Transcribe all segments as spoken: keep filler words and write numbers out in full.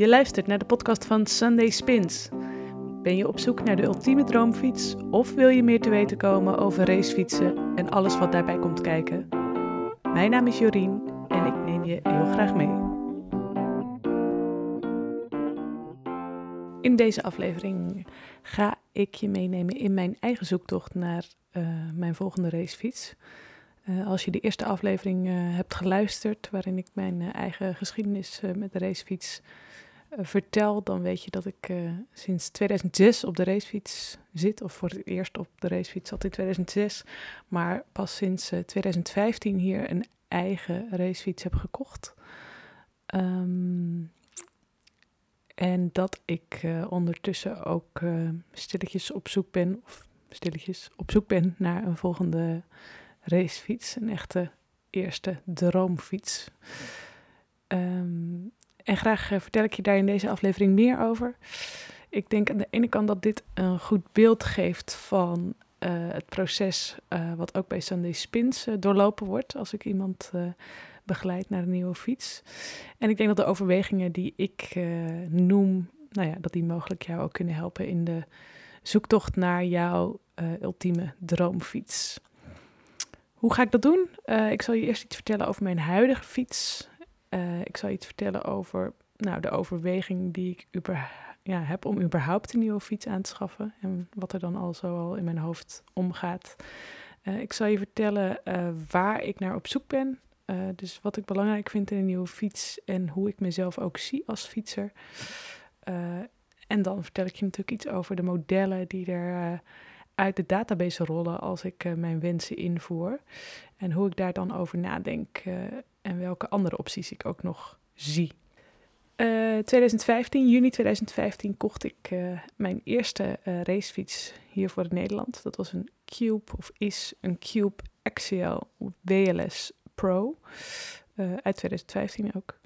Je luistert naar de podcast van Sunday Spins. Ben je op zoek naar de ultieme droomfiets of wil je meer te weten komen over racefietsen en alles wat daarbij komt kijken? Mijn naam is Jorien en ik neem je heel graag mee. In deze aflevering ga ik je meenemen in mijn eigen zoektocht naar uh, mijn volgende racefiets. Uh, als je de eerste aflevering uh, hebt geluisterd, waarin ik mijn uh, eigen geschiedenis uh, met de racefiets uh, vertel, dan weet je dat ik uh, sinds tweeduizend zes op de racefiets zit. Of voor het eerst op de racefiets zat in tweeduizend zes. Maar pas sinds uh, tweeduizend vijftien hier een eigen racefiets heb gekocht. Um, en dat ik uh, ondertussen ook uh, stilletjes op zoek ben, of stilletjes op zoek ben naar een volgende racefiets, een echte eerste droomfiets. Um, en graag uh, vertel ik je daar in deze aflevering meer over. Ik denk aan de ene kant dat dit een goed beeld geeft van uh, het proces uh, wat ook bij Sunday Spins uh, doorlopen wordt als ik iemand uh, begeleid naar een nieuwe fiets. En ik denk dat de overwegingen die ik uh, noem, nou ja, dat die mogelijk jou ook kunnen helpen in de zoektocht naar jouw uh, ultieme droomfiets. Hoe ga ik dat doen? Uh, ik zal je eerst iets vertellen over mijn huidige fiets. Uh, ik zal iets vertellen over nou, de overweging die ik über, ja, heb om überhaupt een nieuwe fiets aan te schaffen. En wat er dan al zo al in mijn hoofd omgaat. Uh, ik zal je vertellen uh, waar ik naar op zoek ben. Uh, dus wat ik belangrijk vind in een nieuwe fiets. En hoe ik mezelf ook zie als fietser. Uh, en dan vertel ik je natuurlijk iets over de modellen die er... Uh, uit de database rollen als ik uh, mijn wensen invoer. En hoe ik daar dan over nadenk. Uh, en welke andere opties ik ook nog zie. Uh, tweeduizend vijftien, juni tweeduizend vijftien kocht ik uh, mijn eerste uh, racefiets hier voor in Nederland. Dat was een Cube, of is een Cube Axial W L S Pro. Uh, uit tweeduizend vijftien ook.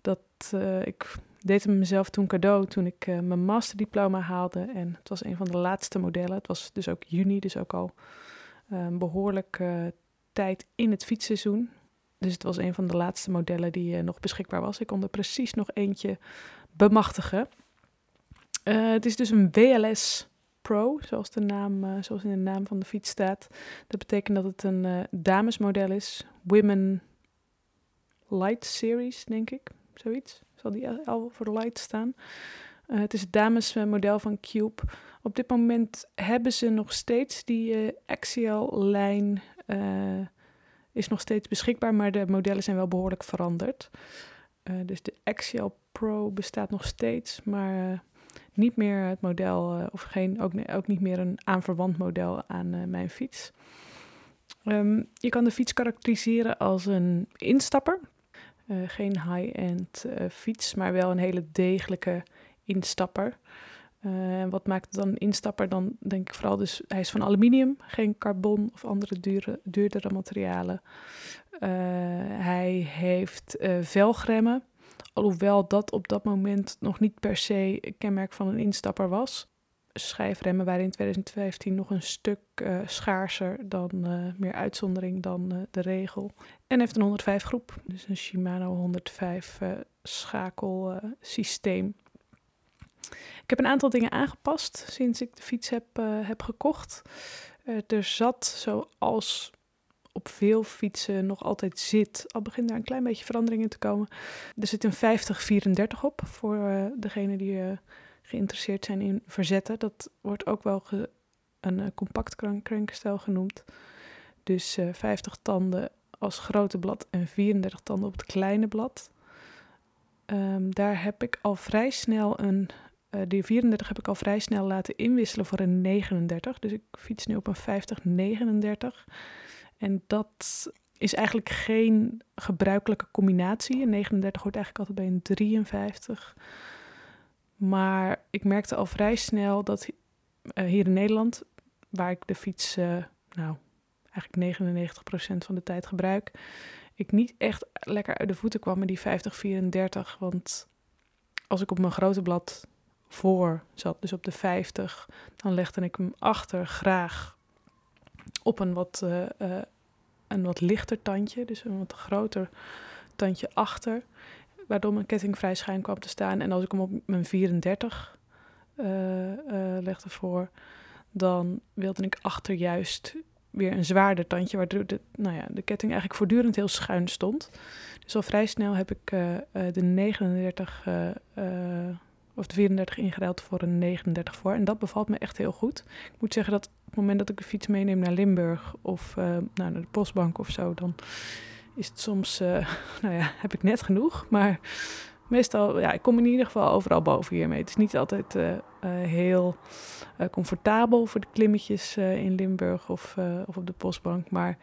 Dat uh, ik... deed hem mezelf toen cadeau toen ik uh, mijn masterdiploma haalde. En het was een van de laatste modellen. Het was dus ook juni, dus ook al een uh, behoorlijke uh, tijd in het fietsseizoen. Dus het was een van de laatste modellen die uh, nog beschikbaar was. Ik kon er precies nog eentje bemachtigen. Uh, het is dus een W L S Pro, zoals, de naam, uh, zoals in de naam van de fiets staat. Dat betekent dat het een uh, damesmodel is. Women Light Series, denk ik, zoiets. Zal die al voor de light staan. Uh, het is het damesmodel van Cube. Op dit moment hebben ze nog steeds die uh, Axial-lijn. Uh, is nog steeds beschikbaar, maar de modellen zijn wel behoorlijk veranderd. Uh, dus de Axial Pro bestaat nog steeds, maar uh, niet meer het model, uh, of geen, ook, ook niet meer een aanverwant model aan uh, mijn fiets. Um, je kan de fiets karakteriseren als een instapper. Uh, geen high-end uh, fiets, maar wel een hele degelijke instapper. Uh, en wat maakt dan een instapper? Dan denk ik vooral dus, hij is van aluminium, geen carbon of andere dure, duurdere materialen. Uh, hij heeft uh, velgremmen, alhoewel dat op dat moment nog niet per se een kenmerk van een instapper was. Schijfremmen waren in tweeduizend vijftien nog een stuk uh, schaarser dan uh, meer uitzondering dan uh, de regel. En heeft een honderdvijf groep, dus een Shimano honderdvijf uh, schakelsysteem. Ik heb een aantal dingen aangepast sinds ik de fiets heb, uh, heb gekocht. Uh, er zat, zoals op veel fietsen nog altijd zit, al begint daar een klein beetje verandering in te komen. Er zit een vijftig vierendertig op voor uh, degene die... Uh, geïnteresseerd zijn in verzetten. Dat wordt ook wel ge- een uh, compact crank- crankstel genoemd. Dus uh, vijftig tanden als grote blad en vierendertig tanden op het kleine blad. Um, daar heb ik al vrij snel een... Uh, die vierendertig heb ik al vrij snel laten inwisselen voor een negenendertig. Dus ik fiets nu op een vijftig negenendertig. En dat is eigenlijk geen gebruikelijke combinatie. Een negenendertig hoort eigenlijk altijd bij een drieënvijftig... Maar ik merkte al vrij snel dat uh, hier in Nederland, waar ik de fiets uh, nou, eigenlijk negenennegentig procent van de tijd gebruik, ik niet echt lekker uit de voeten kwam met die vijftig vierendertig. Want als ik op mijn grote blad voor zat, dus op de vijftig, dan legde ik hem achter graag op een wat, uh, uh, een wat lichter tandje, dus een wat groter tandje achter. waardoor mijn ketting vrij schuin kwam te staan. En als ik hem op mijn vierendertig uh, uh, legde voor, dan wilde ik achter juist weer een zwaarder tandje, waardoor de, nou ja, de ketting eigenlijk voortdurend heel schuin stond. Dus al vrij snel heb ik uh, uh, de negenendertig uh, uh, of de vierendertig ingeruild voor een negenendertig voor. En dat bevalt me echt heel goed. Ik moet zeggen dat op het moment dat ik de fiets meeneem naar Limburg of uh, nou, naar de Postbank of zo, dan is het soms, uh, nou ja, heb ik net genoeg. Maar meestal, ja, ik kom in ieder geval overal boven hiermee. Het is niet altijd uh, uh, heel uh, comfortabel voor de klimmetjes uh, in Limburg of, uh, of op de Postbank. Maar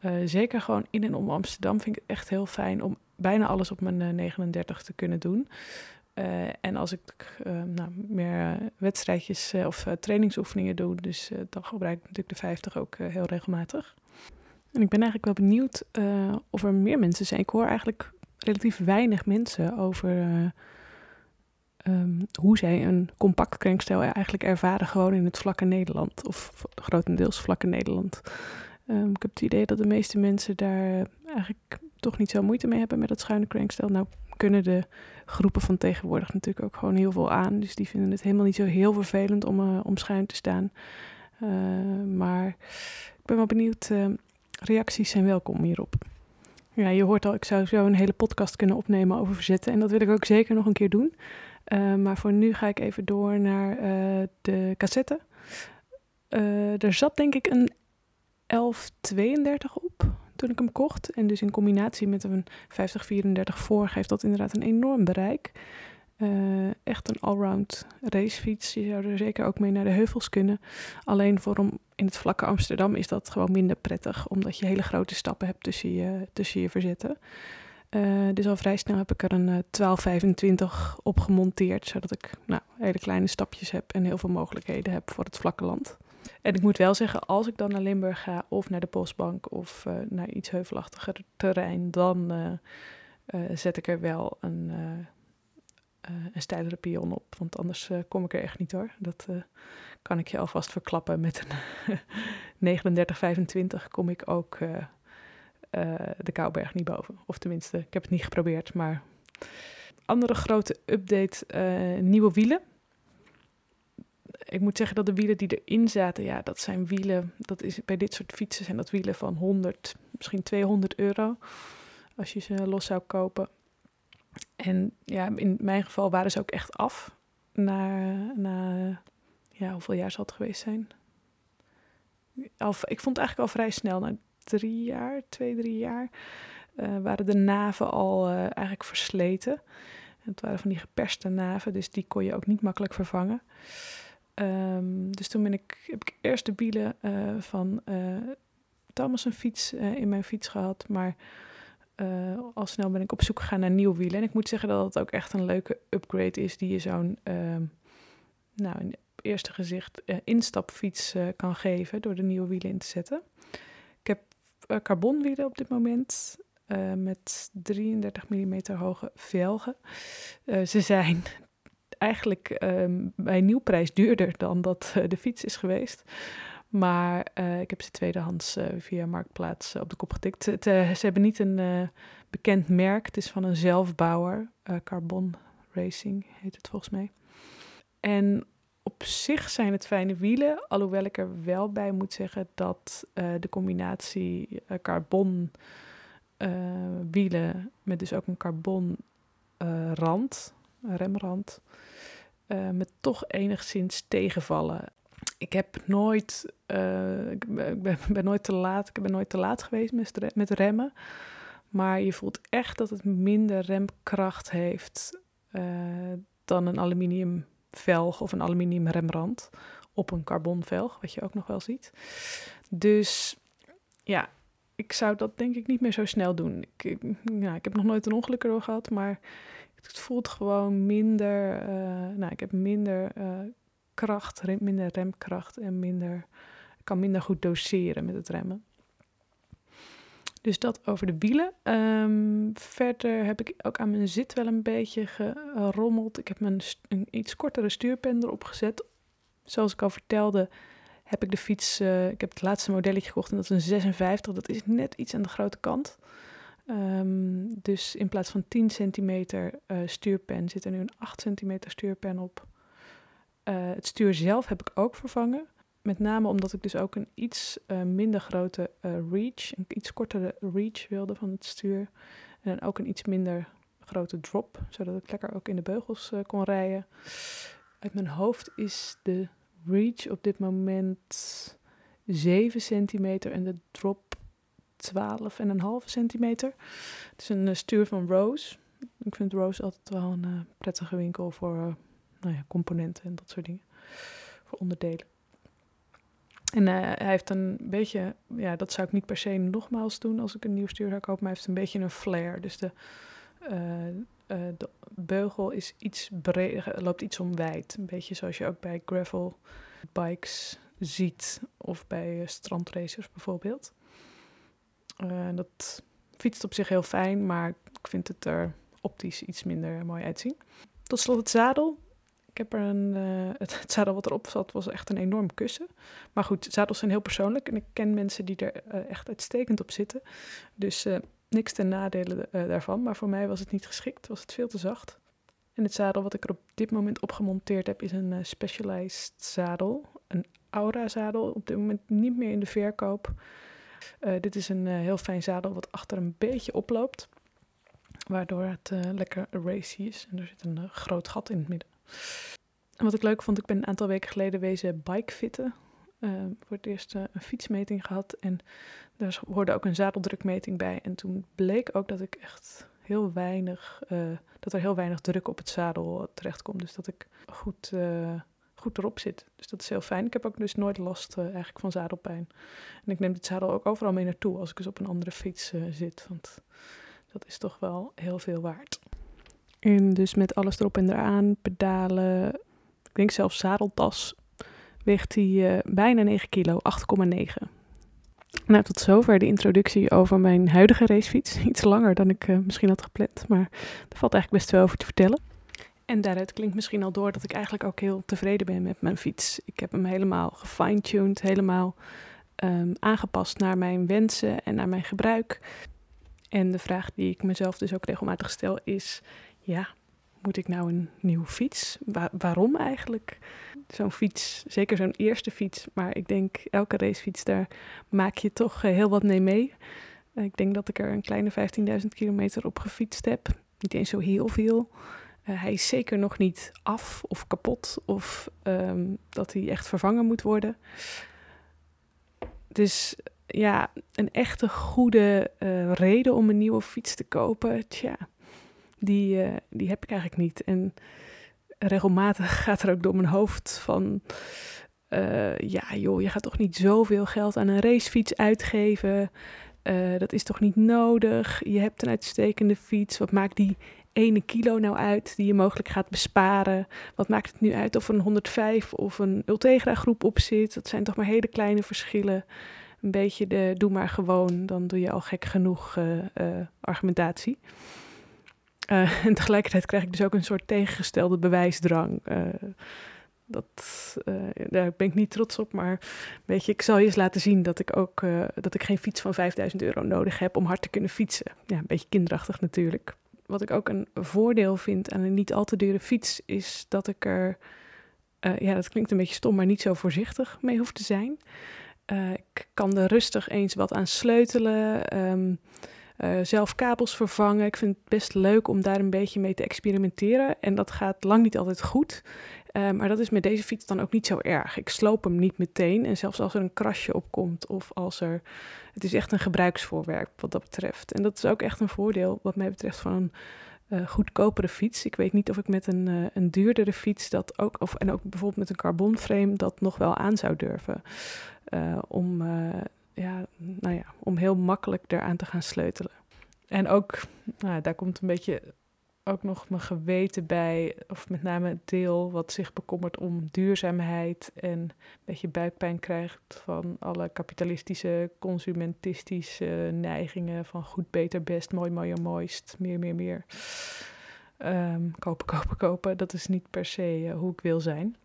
uh, zeker gewoon in en om Amsterdam vind ik het echt heel fijn om bijna alles op mijn uh, negenendertig te kunnen doen. Uh, en als ik uh, nou, meer uh, wedstrijdjes uh, of uh, trainingsoefeningen doe, dus uh, dan gebruik ik natuurlijk de vijftig ook uh, heel regelmatig. En ik ben eigenlijk wel benieuwd uh, of er meer mensen zijn. Ik hoor eigenlijk relatief weinig mensen over uh, um, hoe zij een compact crankstijl eigenlijk ervaren gewoon in het vlakke Nederland. Of grotendeels vlakke Nederland. Um, ik heb het idee dat de meeste mensen daar eigenlijk toch niet zo moeite mee hebben met dat schuine crankstijl. Nou kunnen de groepen van tegenwoordig natuurlijk ook gewoon heel veel aan. Dus die vinden het helemaal niet zo heel vervelend om, uh, om schuin te staan. Uh, maar ik ben wel benieuwd. Uh, reacties zijn welkom hierop. Ja, je hoort al, ik zou zo een hele podcast kunnen opnemen over verzetten. En dat wil ik ook zeker nog een keer doen. Uh, maar voor nu ga ik even door naar uh, de cassette. Uh, er zat denk ik een elf tweeëndertig op toen ik hem kocht. En dus in combinatie met een vijftig vierendertig voor geeft dat inderdaad een enorm bereik. Uh, echt een allround racefiets. Je zou er zeker ook mee naar de heuvels kunnen. Alleen voor om in het vlakke Amsterdam is dat gewoon minder prettig, omdat je hele grote stappen hebt tussen je, tussen je verzetten. Uh, dus al vrij snel heb ik er een twaalf vijfentwintig op gemonteerd, zodat ik nou, hele kleine stapjes heb en heel veel mogelijkheden heb voor het vlakke land. En ik moet wel zeggen, als ik dan naar Limburg ga of naar de Postbank of uh, naar iets heuvelachtiger terrein, dan uh, uh, zet ik er wel een... Uh, Uh, een steilere pion op, want anders uh, kom ik er echt niet hoor. Dat uh, kan ik je alvast verklappen. Met een negenendertig vijfentwintig kom ik ook uh, uh, de Kouberg niet boven. Of tenminste, ik heb het niet geprobeerd, maar... Andere grote update, uh, nieuwe wielen. Ik moet zeggen dat de wielen die erin zaten, ja, dat zijn wielen... Dat is, bij dit soort fietsen zijn dat wielen van honderd, misschien tweehonderd euro. Als je ze los zou kopen... En ja, in mijn geval waren ze ook echt af. Na, na ja, hoeveel jaar zal het geweest zijn? Al, ik vond het eigenlijk al vrij snel. Na drie jaar, twee, drie jaar... Uh, waren de naven al uh, eigenlijk versleten. Het waren van die geperste naven, dus die kon je ook niet makkelijk vervangen. Um, dus toen ben ik, heb ik eerst de bielen uh, van uh, Thomas een fiets uh, in mijn fiets gehad, maar... Uh, al snel ben ik op zoek gegaan naar nieuwe wielen. En ik moet zeggen dat het ook echt een leuke upgrade is... die je zo'n uh, nou, in het eerste gezicht uh, instapfiets uh, kan geven... door de nieuwe wielen in te zetten. Ik heb uh, carbon wielen op dit moment... Uh, met drieëndertig millimeter hoge velgen. Uh, ze zijn eigenlijk uh, bij nieuwprijs duurder... dan dat uh, de fiets is geweest... Maar uh, ik heb ze tweedehands uh, via Marktplaats uh, op de kop getikt. Het, uh, ze hebben niet een uh, bekend merk. Het is van een zelfbouwer. Uh, Carbon Racing heet het volgens mij. En op zich zijn het fijne wielen. Alhoewel ik er wel bij moet zeggen dat uh, de combinatie uh, carbon uh, wielen... met dus ook een carbon uh, rand, een remrand... Uh, me toch enigszins tegenvallen... Ik heb nooit, uh, ik ben, ben nooit te laat, ik ben nooit te laat geweest met, met remmen. Maar je voelt echt dat het minder remkracht heeft uh, dan een aluminium velg of een aluminium remrand op een carbonvelg, wat je ook nog wel ziet. Dus ja, ik zou dat denk ik niet meer zo snel doen. Ik, ik, nou, ik heb nog nooit een ongeluk erdoor gehad, maar het voelt gewoon minder, uh, nou ik heb minder... Uh, kracht, minder remkracht en minder, kan minder goed doseren met het remmen. Dus dat over de wielen. Um, verder heb ik ook aan mijn zit wel een beetje gerommeld. Ik heb mijn een iets kortere stuurpen erop gezet. Zoals ik al vertelde, heb ik de fiets, uh, ik heb het laatste modelletje gekocht en dat is een zesenvijftig. Dat is net iets aan de grote kant. Um, dus in plaats van tien centimeter uh, stuurpen zit er nu een acht centimeter stuurpen op. Uh, het stuur zelf heb ik ook vervangen. Met name omdat ik dus ook een iets uh, minder grote uh, reach, een iets kortere reach wilde van het stuur. En ook een iets minder grote drop, zodat ik lekker ook in de beugels uh, kon rijden. Uit mijn hoofd is de reach op dit moment zeven centimeter en de drop twaalf komma vijf centimeter. Het is een uh, stuur van Rose. Ik vind Rose altijd wel een uh, prettige winkel voor uh, nou ja, componenten en dat soort dingen. Voor onderdelen. En uh, hij heeft een beetje, ja, dat zou ik niet per se nogmaals doen als ik een nieuw stuur zou kopen, maar hij heeft een beetje een flare. Dus de, uh, uh, de beugel is iets breed, loopt iets omwijd. Een beetje zoals je ook bij gravel bikes ziet of bij uh, strandracers bijvoorbeeld. Uh, dat fietst op zich heel fijn, maar ik vind het er optisch iets minder mooi uitzien. Tot slot het zadel. Ik heb er een, uh, het, het zadel wat erop zat was echt een enorm kussen. Maar goed, zadels zijn heel persoonlijk. En ik ken mensen die er uh, echt uitstekend op zitten. Dus uh, niks ten nadele uh, daarvan. Maar voor mij was het niet geschikt. Was het veel te zacht. En het zadel wat ik er op dit moment op gemonteerd heb is een uh, Specialized zadel. Een Aura zadel. Op dit moment niet meer in de verkoop. Uh, dit is een uh, heel fijn zadel wat achter een beetje oploopt. Waardoor het uh, lekker racy is. En er zit een uh, groot gat in het midden. En wat ik leuk vond, ik ben een aantal weken geleden wezen bikefitten. Uh, voor het eerst uh, een fietsmeting gehad en daar hoorde ook een zadeldrukmeting bij. En toen bleek ook dat ik echt heel weinig, uh, dat er heel weinig druk op het zadel terecht komt. Dus dat ik goed, uh, goed erop zit. Dus dat is heel fijn. Ik heb ook dus nooit last uh, eigenlijk van zadelpijn. En ik neem dit zadel ook overal mee naartoe als ik dus op een andere fiets uh, zit. Want dat is toch wel heel veel waard. En dus met alles erop en eraan, pedalen, ik denk zelfs zadeltas, weegt hij uh, bijna negen kilo, acht komma negen. Nou, tot zover de introductie over mijn huidige racefiets. Iets langer dan ik uh, misschien had gepland, maar daar valt eigenlijk best wel over te vertellen. En daaruit klinkt misschien al door dat ik eigenlijk ook heel tevreden ben met mijn fiets. Ik heb hem helemaal gefine-tuned, helemaal um, aangepast naar mijn wensen en naar mijn gebruik. En de vraag die ik mezelf dus ook regelmatig stel is, ja, moet ik nou een nieuwe fiets? Wa- waarom eigenlijk? Zo'n fiets, zeker zo'n eerste fiets, maar ik denk elke racefiets, daar maak je toch uh, heel wat mee. Uh, ik denk dat ik er een kleine vijftienduizend kilometer op gefietst heb. Niet eens zo heel veel. Uh, hij is zeker nog niet af of kapot of um, dat hij echt vervangen moet worden. Dus ja, een echte goede uh, reden om een nieuwe fiets te kopen, tja. Die, uh, die heb ik eigenlijk niet. En regelmatig gaat er ook door mijn hoofd van... Uh, ja joh, je gaat toch niet zoveel geld aan een racefiets uitgeven. Uh, dat is toch niet nodig. Je hebt een uitstekende fiets. Wat maakt die ene kilo nou uit die je mogelijk gaat besparen? Wat maakt het nu uit of er een honderdvijf of een Ultegra groep op zit? Dat zijn toch maar hele kleine verschillen. Een beetje de doe maar gewoon, dan doe je al gek genoeg uh, uh, argumentatie. Uh, en tegelijkertijd krijg ik dus ook een soort tegengestelde bewijsdrang. Uh, dat, uh, daar ben ik niet trots op, maar weet je, ik zal je eens laten zien dat ik ook uh, dat ik geen fiets van vijfduizend euro nodig heb om hard te kunnen fietsen. Ja, een beetje kinderachtig natuurlijk. Wat ik ook een voordeel vind aan een niet al te dure fiets is dat ik er, uh, ja, dat klinkt een beetje stom, maar niet zo voorzichtig mee hoef te zijn. Uh, ik kan er rustig eens wat aan sleutelen. Um, Uh, zelf kabels vervangen. Ik vind het best leuk om daar een beetje mee te experimenteren. En dat gaat lang niet altijd goed. Uh, maar dat is met deze fiets dan ook niet zo erg. Ik sloop hem niet meteen. En zelfs als er een krasje op komt of als er... Het is echt een gebruiksvoorwerp wat dat betreft. En dat is ook echt een voordeel wat mij betreft van een uh, goedkopere fiets. Ik weet niet of ik met een, uh, een duurdere fiets dat ook... Of, en ook bijvoorbeeld met een carbon frame dat nog wel aan zou durven. Uh, om... Uh, Ja, nou ja, om heel makkelijk eraan te gaan sleutelen. En ook, nou, daar komt een beetje ook nog mijn geweten bij, of met name het deel wat zich bekommert om duurzaamheid en een beetje buikpijn krijgt van alle kapitalistische, consumentistische neigingen van goed, beter, best, mooi, mooier, mooist, meer, meer, meer. Um, kopen, kopen, kopen, dat is niet per se uh, hoe ik wil zijn.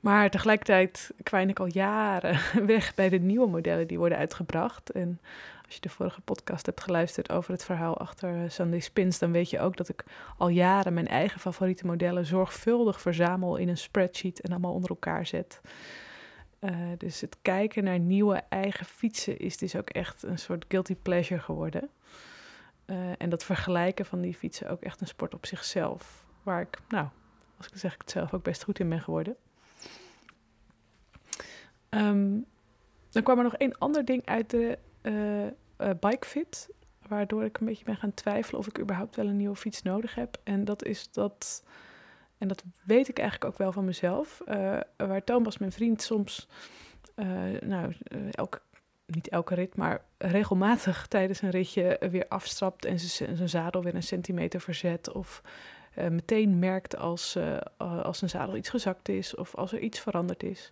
Maar tegelijkertijd kwijn ik al jaren weg bij de nieuwe modellen die worden uitgebracht. En als je de vorige podcast hebt geluisterd over het verhaal achter Sunday Spins, dan weet je ook dat ik al jaren mijn eigen favoriete modellen zorgvuldig verzamel in een spreadsheet en allemaal onder elkaar zet. Uh, dus het kijken naar nieuwe eigen fietsen is dus ook echt een soort guilty pleasure geworden. Uh, en dat vergelijken van die fietsen ook echt een sport op zichzelf. Waar ik, nou, als ik zeg ik het zelf ook best goed in ben geworden. Um, dan kwam er nog één ander ding uit de uh, uh, bikefit. Waardoor ik een beetje ben gaan twijfelen of ik überhaupt wel een nieuwe fiets nodig heb. En dat is dat... En dat weet ik eigenlijk ook wel van mezelf. Uh, waar Thomas, mijn vriend, soms... Uh, nou, elke, niet elke rit, maar regelmatig tijdens een ritje weer afstrapt... en zijn zadel weer een centimeter verzet. Of uh, meteen merkt als, uh, als een zadel iets gezakt is... of als er iets veranderd is.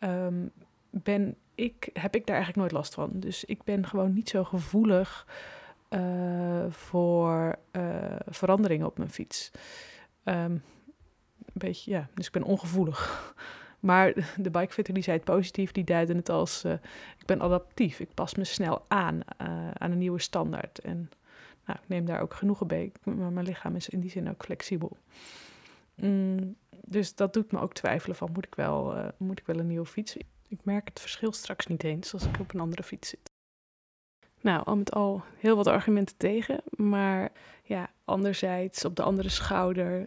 Um, ben ik, heb ik daar eigenlijk nooit last van. Dus ik ben gewoon niet zo gevoelig uh, voor uh, veranderingen op mijn fiets... Um, een beetje, ja, dus ik ben ongevoelig. Maar de bikefitter die zei het positief, die duidde het als... Uh, ik ben adaptief, ik pas me snel aan, uh, aan een nieuwe standaard. En nou, ik neem daar ook genoegen bij, maar mijn lichaam is in die zin ook flexibel. Um, dus dat doet me ook twijfelen van, moet ik wel, uh, moet ik wel een nieuwe fiets? Ik merk het verschil straks niet eens als ik op een andere fiets zit. Nou, al met al heel wat argumenten tegen, maar ja, anderzijds op de andere schouder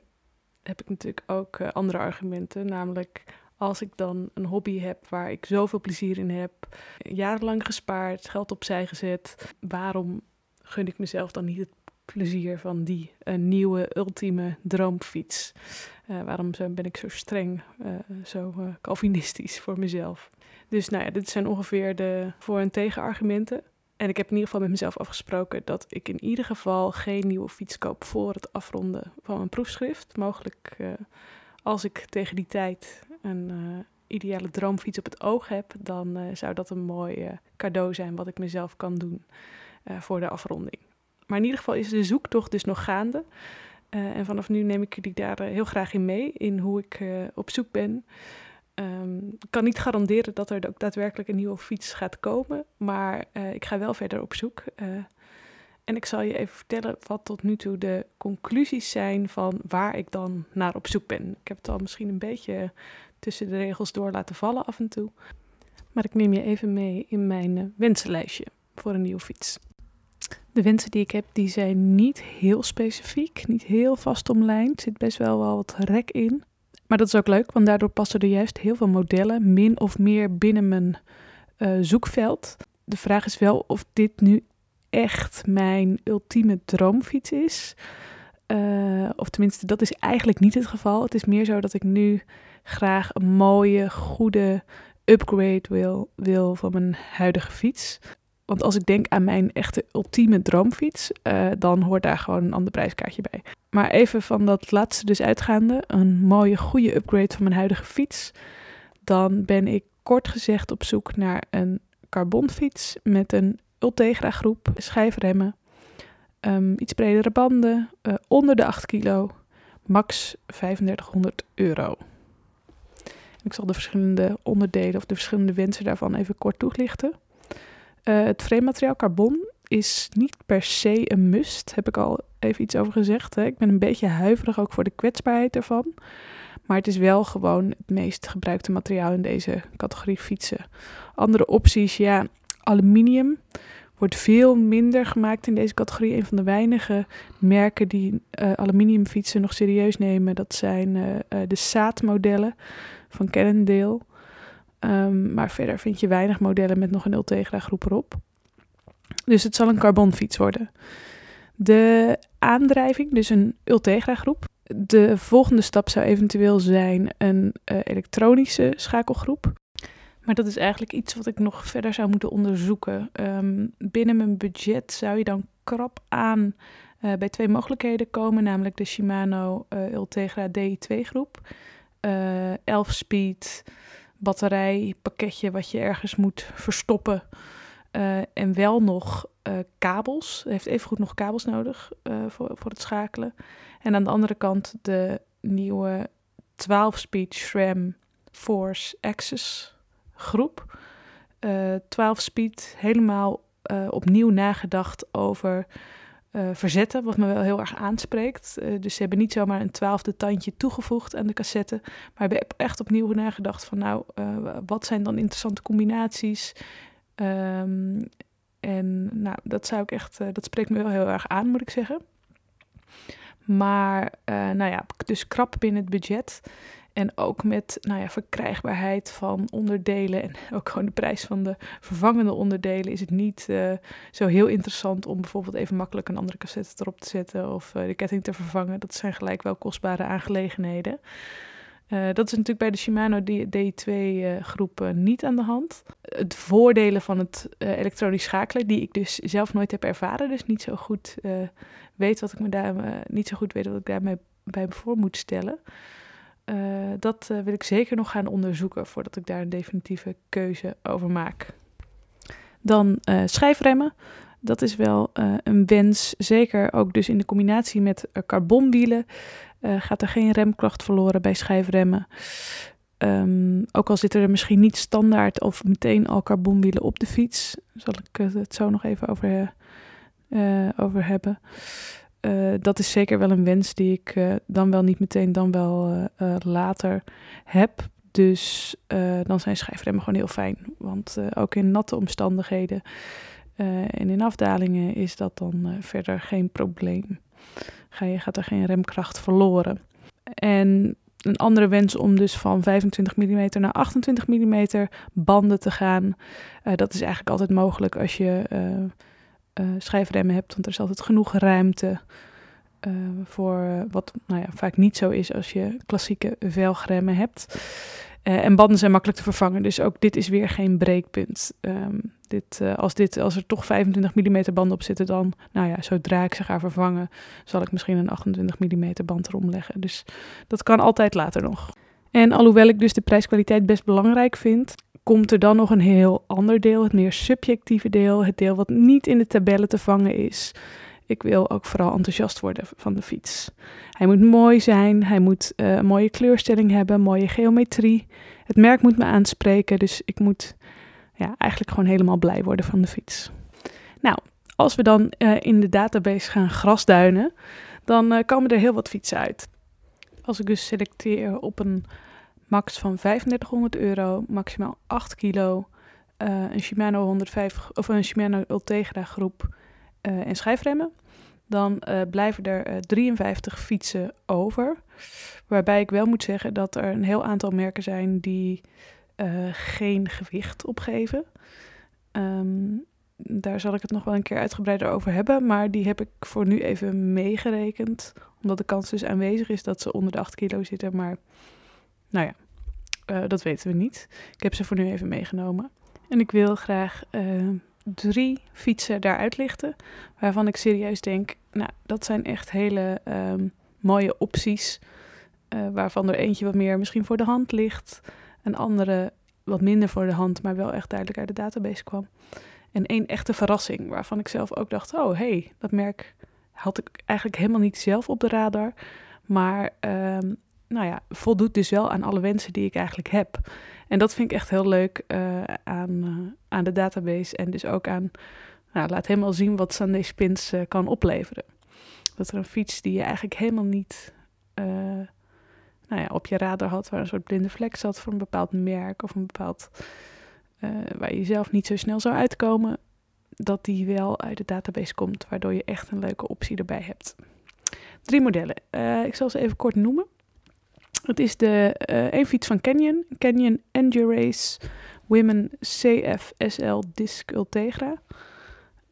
heb ik natuurlijk ook uh, andere argumenten. Namelijk, als ik dan een hobby heb waar ik zoveel plezier in heb, jarenlang gespaard, geld opzij gezet, waarom gun ik mezelf dan niet het plezier van die uh, nieuwe, ultieme droomfiets? Uh, waarom ben ik zo streng, uh, zo uh, calvinistisch voor mezelf? Dus nou ja, dit zijn ongeveer de voor- en tegenargumenten. En ik heb in ieder geval met mezelf afgesproken dat ik in ieder geval geen nieuwe fiets koop voor het afronden van mijn proefschrift. Mogelijk uh, als ik tegen die tijd een uh, ideale droomfiets op het oog heb, dan uh, zou dat een mooi uh, cadeau zijn wat ik mezelf kan doen uh, voor de afronding. Maar in ieder geval is de zoektocht dus nog gaande. Uh, en vanaf nu neem ik jullie daar uh, heel graag in mee, in hoe ik uh, op zoek ben. Ik um, kan niet garanderen dat er ook daadwerkelijk een nieuwe fiets gaat komen. Maar uh, ik ga wel verder op zoek. Uh, en ik zal je even vertellen wat tot nu toe de conclusies zijn van waar ik dan naar op zoek ben. Ik heb het al misschien een beetje tussen de regels door laten vallen af en toe. Maar ik neem je even mee in mijn uh, wensenlijstje voor een nieuwe fiets. De wensen die ik heb, die zijn niet heel specifiek. Niet heel vast omlijnd. Er zit best wel wat rek in. Maar dat is ook leuk, want daardoor passen er juist heel veel modellen min of meer binnen mijn uh, zoekveld. De vraag is wel of dit nu echt mijn ultieme droomfiets is. Uh, of tenminste, dat is eigenlijk niet het geval. Het is meer zo dat ik nu graag een mooie, goede upgrade wil, wil van mijn huidige fiets. Want als ik denk aan mijn echte ultieme droomfiets, uh, dan hoort daar gewoon een ander prijskaartje bij. Maar even van dat laatste dus uitgaande, een mooie goede upgrade van mijn huidige fiets. Dan ben ik kort gezegd op zoek naar een carbonfiets met een Ultegra groep, schijfremmen, um, iets bredere banden, uh, onder de acht kilo, max vijfendertighonderd euro. Ik zal de verschillende onderdelen of de verschillende wensen daarvan even kort toelichten. Uh, het framemateriaal carbon is niet per se een must. Heb ik al even iets over gezegd. Hè? Ik ben een beetje huiverig ook voor de kwetsbaarheid ervan. Maar het is wel gewoon het meest gebruikte materiaal in deze categorie fietsen. Andere opties, ja, aluminium wordt veel minder gemaakt in deze categorie. Een van de weinige merken die uh, aluminiumfietsen nog serieus nemen, dat zijn uh, uh, de Saat-modellen van Cannondale. Um, maar verder vind je weinig modellen met nog een Ultegra groep erop. Dus het zal een carbonfiets worden. De aandrijving, dus een Ultegra groep. De volgende stap zou eventueel zijn een uh, elektronische schakelgroep. Maar dat is eigenlijk iets wat ik nog verder zou moeten onderzoeken. Um, binnen mijn budget zou je dan krap aan uh, bij twee mogelijkheden komen. Namelijk de Shimano uh, Ultegra D I twee groep. Uh, elf speed... batterij, pakketje wat je ergens moet verstoppen. Uh, en wel nog uh, kabels. Het heeft evengoed nog kabels nodig uh, voor, voor het schakelen. En aan de andere kant de nieuwe twaalf speed SRAM Force Access groep. Uh, twaalf speed, helemaal uh, opnieuw nagedacht over uh, verzetten, wat me wel heel erg aanspreekt. Uh, dus ze hebben niet zomaar een twaalfde tandje toegevoegd aan de cassette, maar hebben echt opnieuw nagedacht van nou, uh, wat zijn dan interessante combinaties? Um, en nou, dat zou ik echt, uh, dat spreekt me wel heel erg aan, moet ik zeggen. Maar, uh, nou ja, dus krap binnen het budget. En ook met nou ja, verkrijgbaarheid van onderdelen en ook gewoon de prijs van de vervangende onderdelen is het niet uh, zo heel interessant om bijvoorbeeld even makkelijk een andere cassette erop te zetten of uh, de ketting te vervangen. Dat zijn gelijk wel kostbare aangelegenheden. Uh, dat is natuurlijk bij de Shimano D twee uh, groep uh, niet aan de hand. Het voordelen van het uh, elektronisch schakelen, die ik dus zelf nooit heb ervaren, dus niet zo goed uh, weet wat ik me daar, uh, niet zo goed weet wat ik daarmee bij me voor moet stellen. Uh, dat uh, wil ik zeker nog gaan onderzoeken voordat ik daar een definitieve keuze over maak. Dan uh, schijfremmen. Dat is wel uh, een wens, zeker ook dus in de combinatie met uh, carbonwielen. Uh, gaat er geen remkracht verloren bij schijfremmen. Um, ook al zitten er misschien niet standaard of meteen al carbonwielen op de fiets. Zal ik het zo nog even over, uh, over hebben. Uh, dat is zeker wel een wens die ik uh, dan wel niet meteen, dan wel uh, uh, later heb. Dus uh, dan zijn schijfremmen gewoon heel fijn. Want uh, ook in natte omstandigheden uh, en in afdalingen is dat dan uh, verder geen probleem. Ga je, gaat er geen remkracht verloren. En een andere wens om dus van vijfentwintig millimeter naar achtentwintig millimeter banden te gaan. Uh, dat is eigenlijk altijd mogelijk als je... Uh, Uh, schijfremmen hebt, want er is altijd genoeg ruimte uh, voor uh, wat nou ja, vaak niet zo is als je klassieke velgremmen hebt. Uh, en banden zijn makkelijk te vervangen, dus ook dit is weer geen breekpunt. Um, dit, uh, als, dit, als er toch vijfentwintig millimeter banden op zitten, dan, nou ja, zodra ik ze ga vervangen, zal ik misschien een achtentwintig millimeter band erom leggen. Dus dat kan altijd later nog. En alhoewel ik dus de prijskwaliteit best belangrijk vind, komt er dan nog een heel ander deel, het meer subjectieve deel, het deel wat niet in de tabellen te vangen is. Ik wil ook vooral enthousiast worden van de fiets. Hij moet mooi zijn, hij moet uh, een mooie kleurstelling hebben, mooie geometrie. Het merk moet me aanspreken, dus ik moet ja, eigenlijk gewoon helemaal blij worden van de fiets. Nou, als we dan uh, in de database gaan grasduinen, dan uh, komen er heel wat fietsen uit. Als ik dus selecteer op een max van drieduizend vijfhonderd euro, maximaal acht kilo, uh, een Shimano honderdvijf of een Shimano Ultegra groep uh, en schijfremmen, dan uh, blijven er uh, drieënvijftig fietsen over. Waarbij ik wel moet zeggen dat er een heel aantal merken zijn die uh, geen gewicht opgeven. Um, daar zal ik het nog wel een keer uitgebreider over hebben, maar die heb ik voor nu even meegerekend, omdat de kans dus aanwezig is dat ze onder de acht kilo zitten, maar nou ja, uh, dat weten we niet. Ik heb ze voor nu even meegenomen. En ik wil graag uh, drie fietsen daaruit lichten, waarvan ik serieus denk, nou, dat zijn echt hele um, mooie opties, uh, waarvan er eentje wat meer misschien voor de hand ligt, een andere wat minder voor de hand, maar wel echt duidelijk uit de database kwam. En één echte verrassing, waarvan ik zelf ook dacht, oh hé, hey, dat merk had ik eigenlijk helemaal niet zelf op de radar, maar um, nou ja, voldoet dus wel aan alle wensen die ik eigenlijk heb. En dat vind ik echt heel leuk uh, aan, uh, aan de database en dus ook aan, nou, laat helemaal zien wat Sunday Spins uh, kan opleveren. Dat er een fiets die je eigenlijk helemaal niet uh, nou ja, op je radar had, waar een soort blinde vlek zat voor een bepaald merk of een bepaald... Uh, waar je zelf niet zo snel zou uitkomen, dat die wel uit de database komt, waardoor je echt een leuke optie erbij hebt. Drie modellen. Uh, ik zal ze even kort noemen. Het is de uh, een fiets van Canyon, Canyon Endurace Women C F S L Disc Ultegra.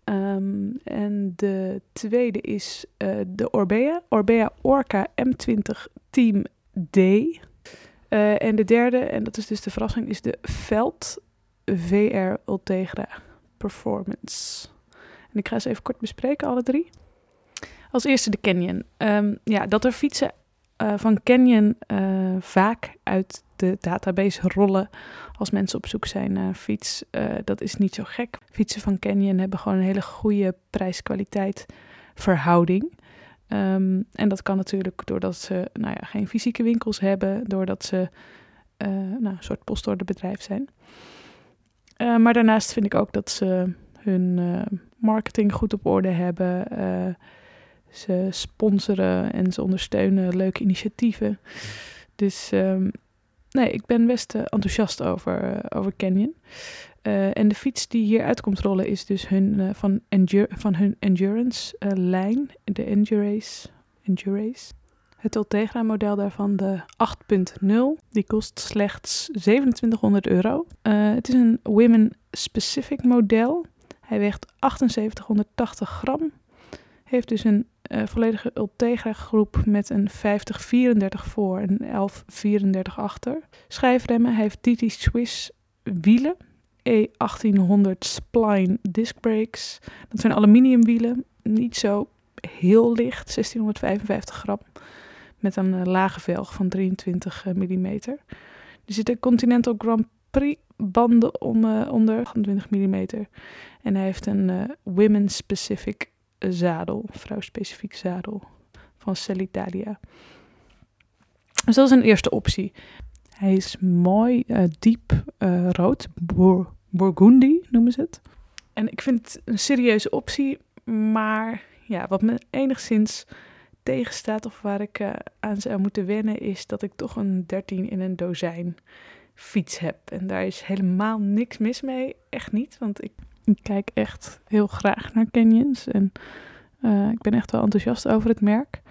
Um, en de tweede is uh, de Orbea, Orbea Orca M twintig Team D. Uh, en de derde, en dat is dus de verrassing, is de Felt V R Ultegra Performance. En ik ga ze even kort bespreken, alle drie. Als eerste de Canyon. Um, ja, dat er fietsen uh, van Canyon uh, vaak uit de database rollen als mensen op zoek zijn naar een fiets. Uh, dat is niet zo gek. Fietsen van Canyon hebben gewoon een hele goede prijs-kwaliteit verhouding. Um, en dat kan natuurlijk doordat ze nou ja, geen fysieke winkels hebben, doordat ze uh, nou, een soort postorderbedrijf zijn. Uh, maar daarnaast vind ik ook dat ze hun uh, marketing goed op orde hebben. Uh, ze sponsoren en ze ondersteunen leuke initiatieven. Dus um, nee, ik ben best uh, enthousiast over, uh, over Canyon. Uh, en de fiets die hier uit komt rollen is dus hun, uh, van, endu- van hun endurance uh, lijn. De Endurace. Endurace. Het Ultegra model daarvan, de acht punt nul, die kost slechts zevenentwintighonderd euro. Uh, het is een women specific model. Hij weegt zevenduizend achthonderdtachtig gram. Heeft dus een uh, volledige Ultegra groep met een vijftig vierendertig voor en elf vierendertig achter. Schijfremmen, hij heeft D T Swiss wielen. E achttienhonderd spline disc brakes. Dat zijn aluminium wielen, niet zo heel licht, zestienhonderdvijfenvijftig gram. Met een uh, lage velg van drieëntwintig millimeter. Er zitten Continental Grand Prix banden om, uh, onder achtentwintig millimeter. En hij heeft een uh, women-specific zadel, vrouwspecifiek zadel van Celitalia. Dus dat is een eerste optie. Hij is mooi, uh, diep uh, rood, Bour- Burgundy noemen ze het. En ik vind het een serieuze optie, maar ja, wat me enigszins tegenstaat of waar ik uh, aan zou moeten wennen is dat ik toch een dertien in een dozijn fiets heb. En daar is helemaal niks mis mee, echt niet, want ik, ik kijk echt heel graag naar Canyons en uh, ik ben echt wel enthousiast over het merk.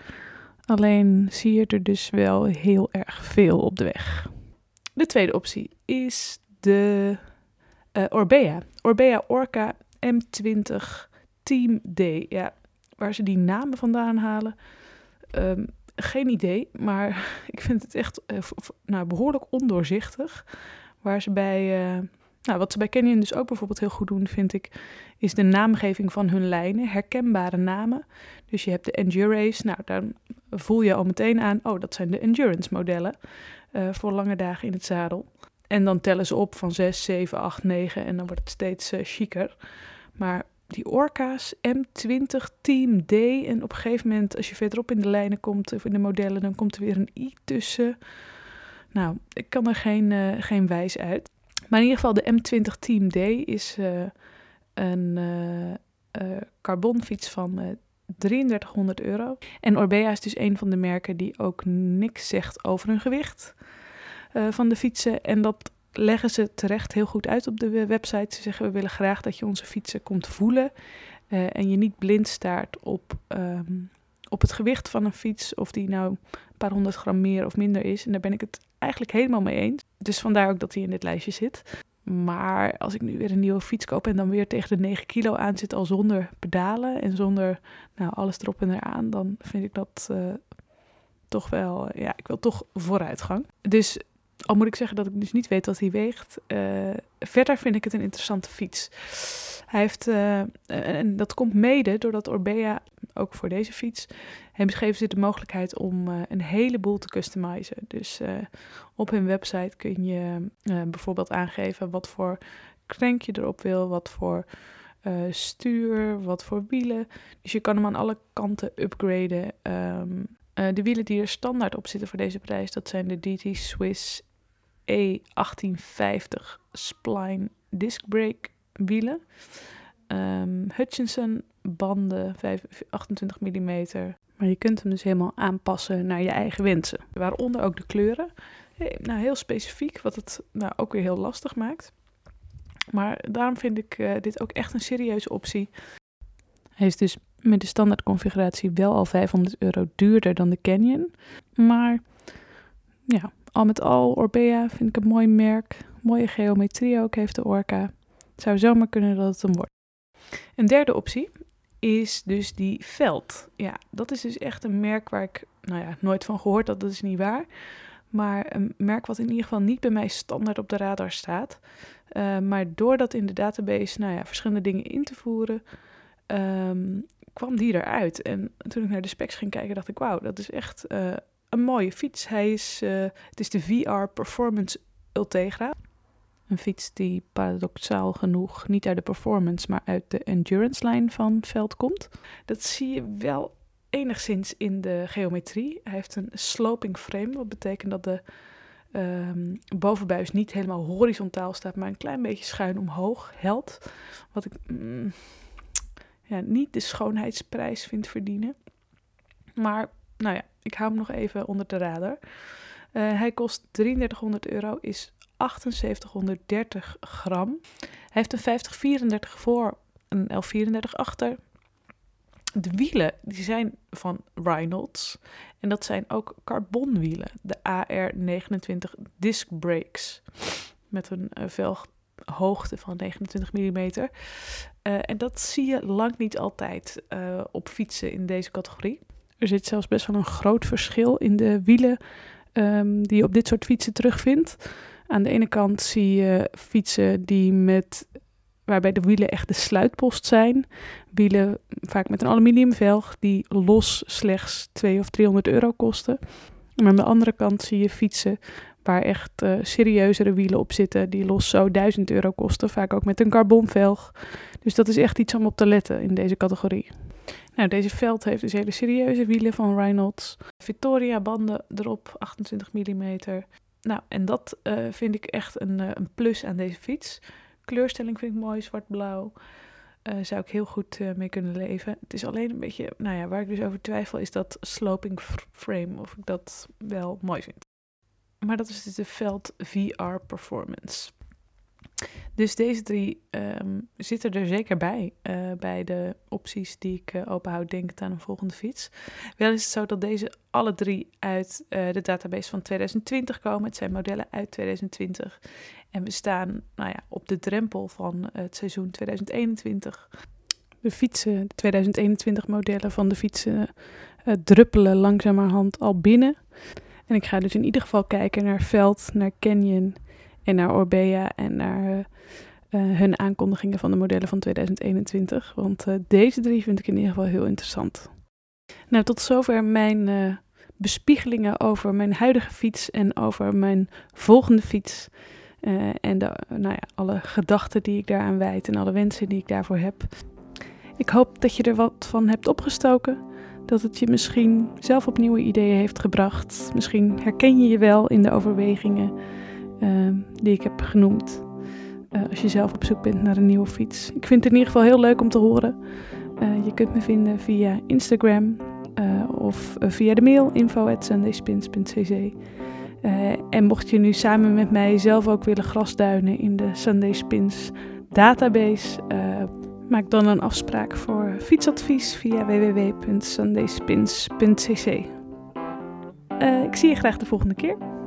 Alleen zie je er dus wel heel erg veel op de weg. De tweede optie is de uh, Orbea. Orbea Orca M twintig Team D. Ja, waar ze die namen vandaan halen, um, geen idee. Maar ik vind het echt uh, v- nou, behoorlijk ondoorzichtig. Waar ze bij, uh, nou, wat ze bij Canyon dus ook bijvoorbeeld heel goed doen, vind ik, is de naamgeving van hun lijnen. Herkenbare namen. Dus je hebt de Endurace. Nou, dan voel je al meteen aan, oh, dat zijn de endurance modellen uh, voor lange dagen in het zadel. En dan tellen ze op van zes, zeven, acht, negen en dan wordt het steeds uh, chiquer. Maar die Orca's, M twintig, Team D. En op een gegeven moment, als je verderop in de lijnen komt, of in de modellen, dan komt er weer een I tussen. Nou, ik kan er geen, uh, geen wijs uit. Maar in ieder geval, de M twintig Team D is uh, een uh, uh, carbonfiets van uh, drieëndertighonderd euro. En Orbea is dus een van de merken die ook niks zegt over hun gewicht uh, van de fietsen. En dat leggen ze terecht heel goed uit op de website. Ze zeggen, we willen graag dat je onze fietsen komt voelen. Uh, en je niet blind staart op, um, op het gewicht van een fiets. Of die nou een paar honderd gram meer of minder is. En daar ben ik het eigenlijk helemaal mee eens. Dus vandaar ook dat hij in dit lijstje zit. Maar als ik nu weer een nieuwe fiets koop en dan weer tegen de negen kilo aan zit, al zonder pedalen en zonder nou, alles erop en eraan, dan vind ik dat uh, toch wel, ja, ik wil toch vooruitgang. Dus al moet ik zeggen dat ik dus niet weet wat hij weegt. Uh, verder vind ik het een interessante fiets. Hij heeft, uh, en dat komt mede doordat Orbea, ook voor deze fiets, hem geven ze de mogelijkheid om uh, een heleboel te customizen. Dus uh, op hun website kun je uh, bijvoorbeeld aangeven wat voor crank je erop wil, wat voor uh, stuur, wat voor wielen. Dus je kan hem aan alle kanten upgraden. Um, uh, de wielen die er standaard op zitten voor deze prijs, dat zijn de D T Swiss E achttienhonderdvijftig Spline Disc Brake wielen. Um, Hutchinson banden, achtentwintig millimeter. Maar je kunt hem dus helemaal aanpassen naar je eigen wensen. Waaronder ook de kleuren. Hey, nou, heel specifiek, wat het nou ook weer heel lastig maakt. Maar daarom vind ik uh, dit ook echt een serieuze optie. Hij is dus met de standaard configuratie wel al vijfhonderd euro duurder dan de Canyon. Maar ja, al met al, Orbea vind ik een mooi merk. Mooie geometrie ook heeft de Orca. Het zou zomaar kunnen dat het hem wordt. Een derde optie is dus die Felt. Ja, dat is dus echt een merk waar ik nou ja, nooit van gehoord had, dat is niet waar. Maar een merk wat in ieder geval niet bij mij standaard op de radar staat. Uh, maar doordat in de database nou ja, verschillende dingen in te voeren, um, kwam die eruit. En toen ik naar de specs ging kijken, dacht ik, wauw, dat is echt uh, een mooie fiets. Hij is, uh, het is de V R Performance Ultegra. Een fiets die paradoxaal genoeg niet uit de performance, maar uit de endurance-lijn van Felt komt. Dat zie je wel enigszins in de geometrie. Hij heeft een sloping frame, wat betekent dat de um, bovenbuis niet helemaal horizontaal staat, maar een klein beetje schuin omhoog helt. Wat ik mm, ja, niet de schoonheidsprijs vind verdienen. Maar nou ja, ik hou hem nog even onder de radar. Uh, hij kost drieduizend driehonderd euro, is zevenduizend achthonderddertig gram. Hij heeft een vijftig vierendertig voor, een elf vierendertig achter. De wielen die zijn van Reynolds en dat zijn ook carbonwielen, de A R negenentwintig Disc Brakes met een uh, velghoogte van negenentwintig millimeter. Uh, en dat zie je lang niet altijd uh, op fietsen in deze categorie. Er zit zelfs best wel een groot verschil in de wielen um, die je op dit soort fietsen terugvindt. Aan de ene kant zie je fietsen die met, waarbij de wielen echt de sluitpost zijn. Wielen vaak met een aluminiumvelg die los slechts tweehonderd of driehonderd euro kosten. Maar aan de andere kant zie je fietsen waar echt uh, serieuzere wielen op zitten die los zo duizend euro kosten. Vaak ook met een carbonvelg. Dus dat is echt iets om op te letten in deze categorie. Nou, deze Felt heeft dus hele serieuze wielen van Reynolds. Vittoria banden erop, achtentwintig millimeter. Nou, en dat uh, vind ik echt een, uh, een plus aan deze fiets. Kleurstelling vind ik mooi, zwart-blauw. Uh, zou ik heel goed uh, mee kunnen leven. Het is alleen een beetje, nou ja, waar ik dus over twijfel is dat sloping frame. Of ik dat wel mooi vind. Maar dat is dus de Felt V R Performance. Dus deze drie um, zitten er zeker bij, uh, bij de opties die ik uh, openhoud, denkend aan een volgende fiets. Wel is het zo dat deze alle drie uit uh, de database van tweeduizend twintig komen. Het zijn modellen uit tweeduizend twintig en we staan nou ja, op de drempel van het seizoen tweeduizend eenentwintig. De fietsen, de tweeduizend eenentwintig modellen van de fietsen uh, druppelen langzamerhand al binnen. En ik ga dus in ieder geval kijken naar Felt, naar Canyon en naar Orbea en naar uh, uh, hun aankondigingen van de modellen van tweeduizend eenentwintig. Want uh, deze drie vind ik in ieder geval heel interessant. Nou, tot zover mijn uh, bespiegelingen over mijn huidige fiets en over mijn volgende fiets. Uh, en de, nou ja, alle gedachten die ik daaraan wijd en alle wensen die ik daarvoor heb. Ik hoop dat je er wat van hebt opgestoken. Dat het je misschien zelf op nieuwe ideeën heeft gebracht. Misschien herken je je wel in de overwegingen Uh, die ik heb genoemd. Uh, als je zelf op zoek bent naar een nieuwe fiets. Ik vind het in ieder geval heel leuk om te horen. Uh, je kunt me vinden via Instagram. Uh, of via de mail info at sundayspins dot c c. Uh, en mocht je nu samen met mij zelf ook willen grasduinen in de Sunday Spins database. Uh, maak dan een afspraak voor fietsadvies via w w w dot sundayspins dot c c. Uh, ik zie je graag de volgende keer.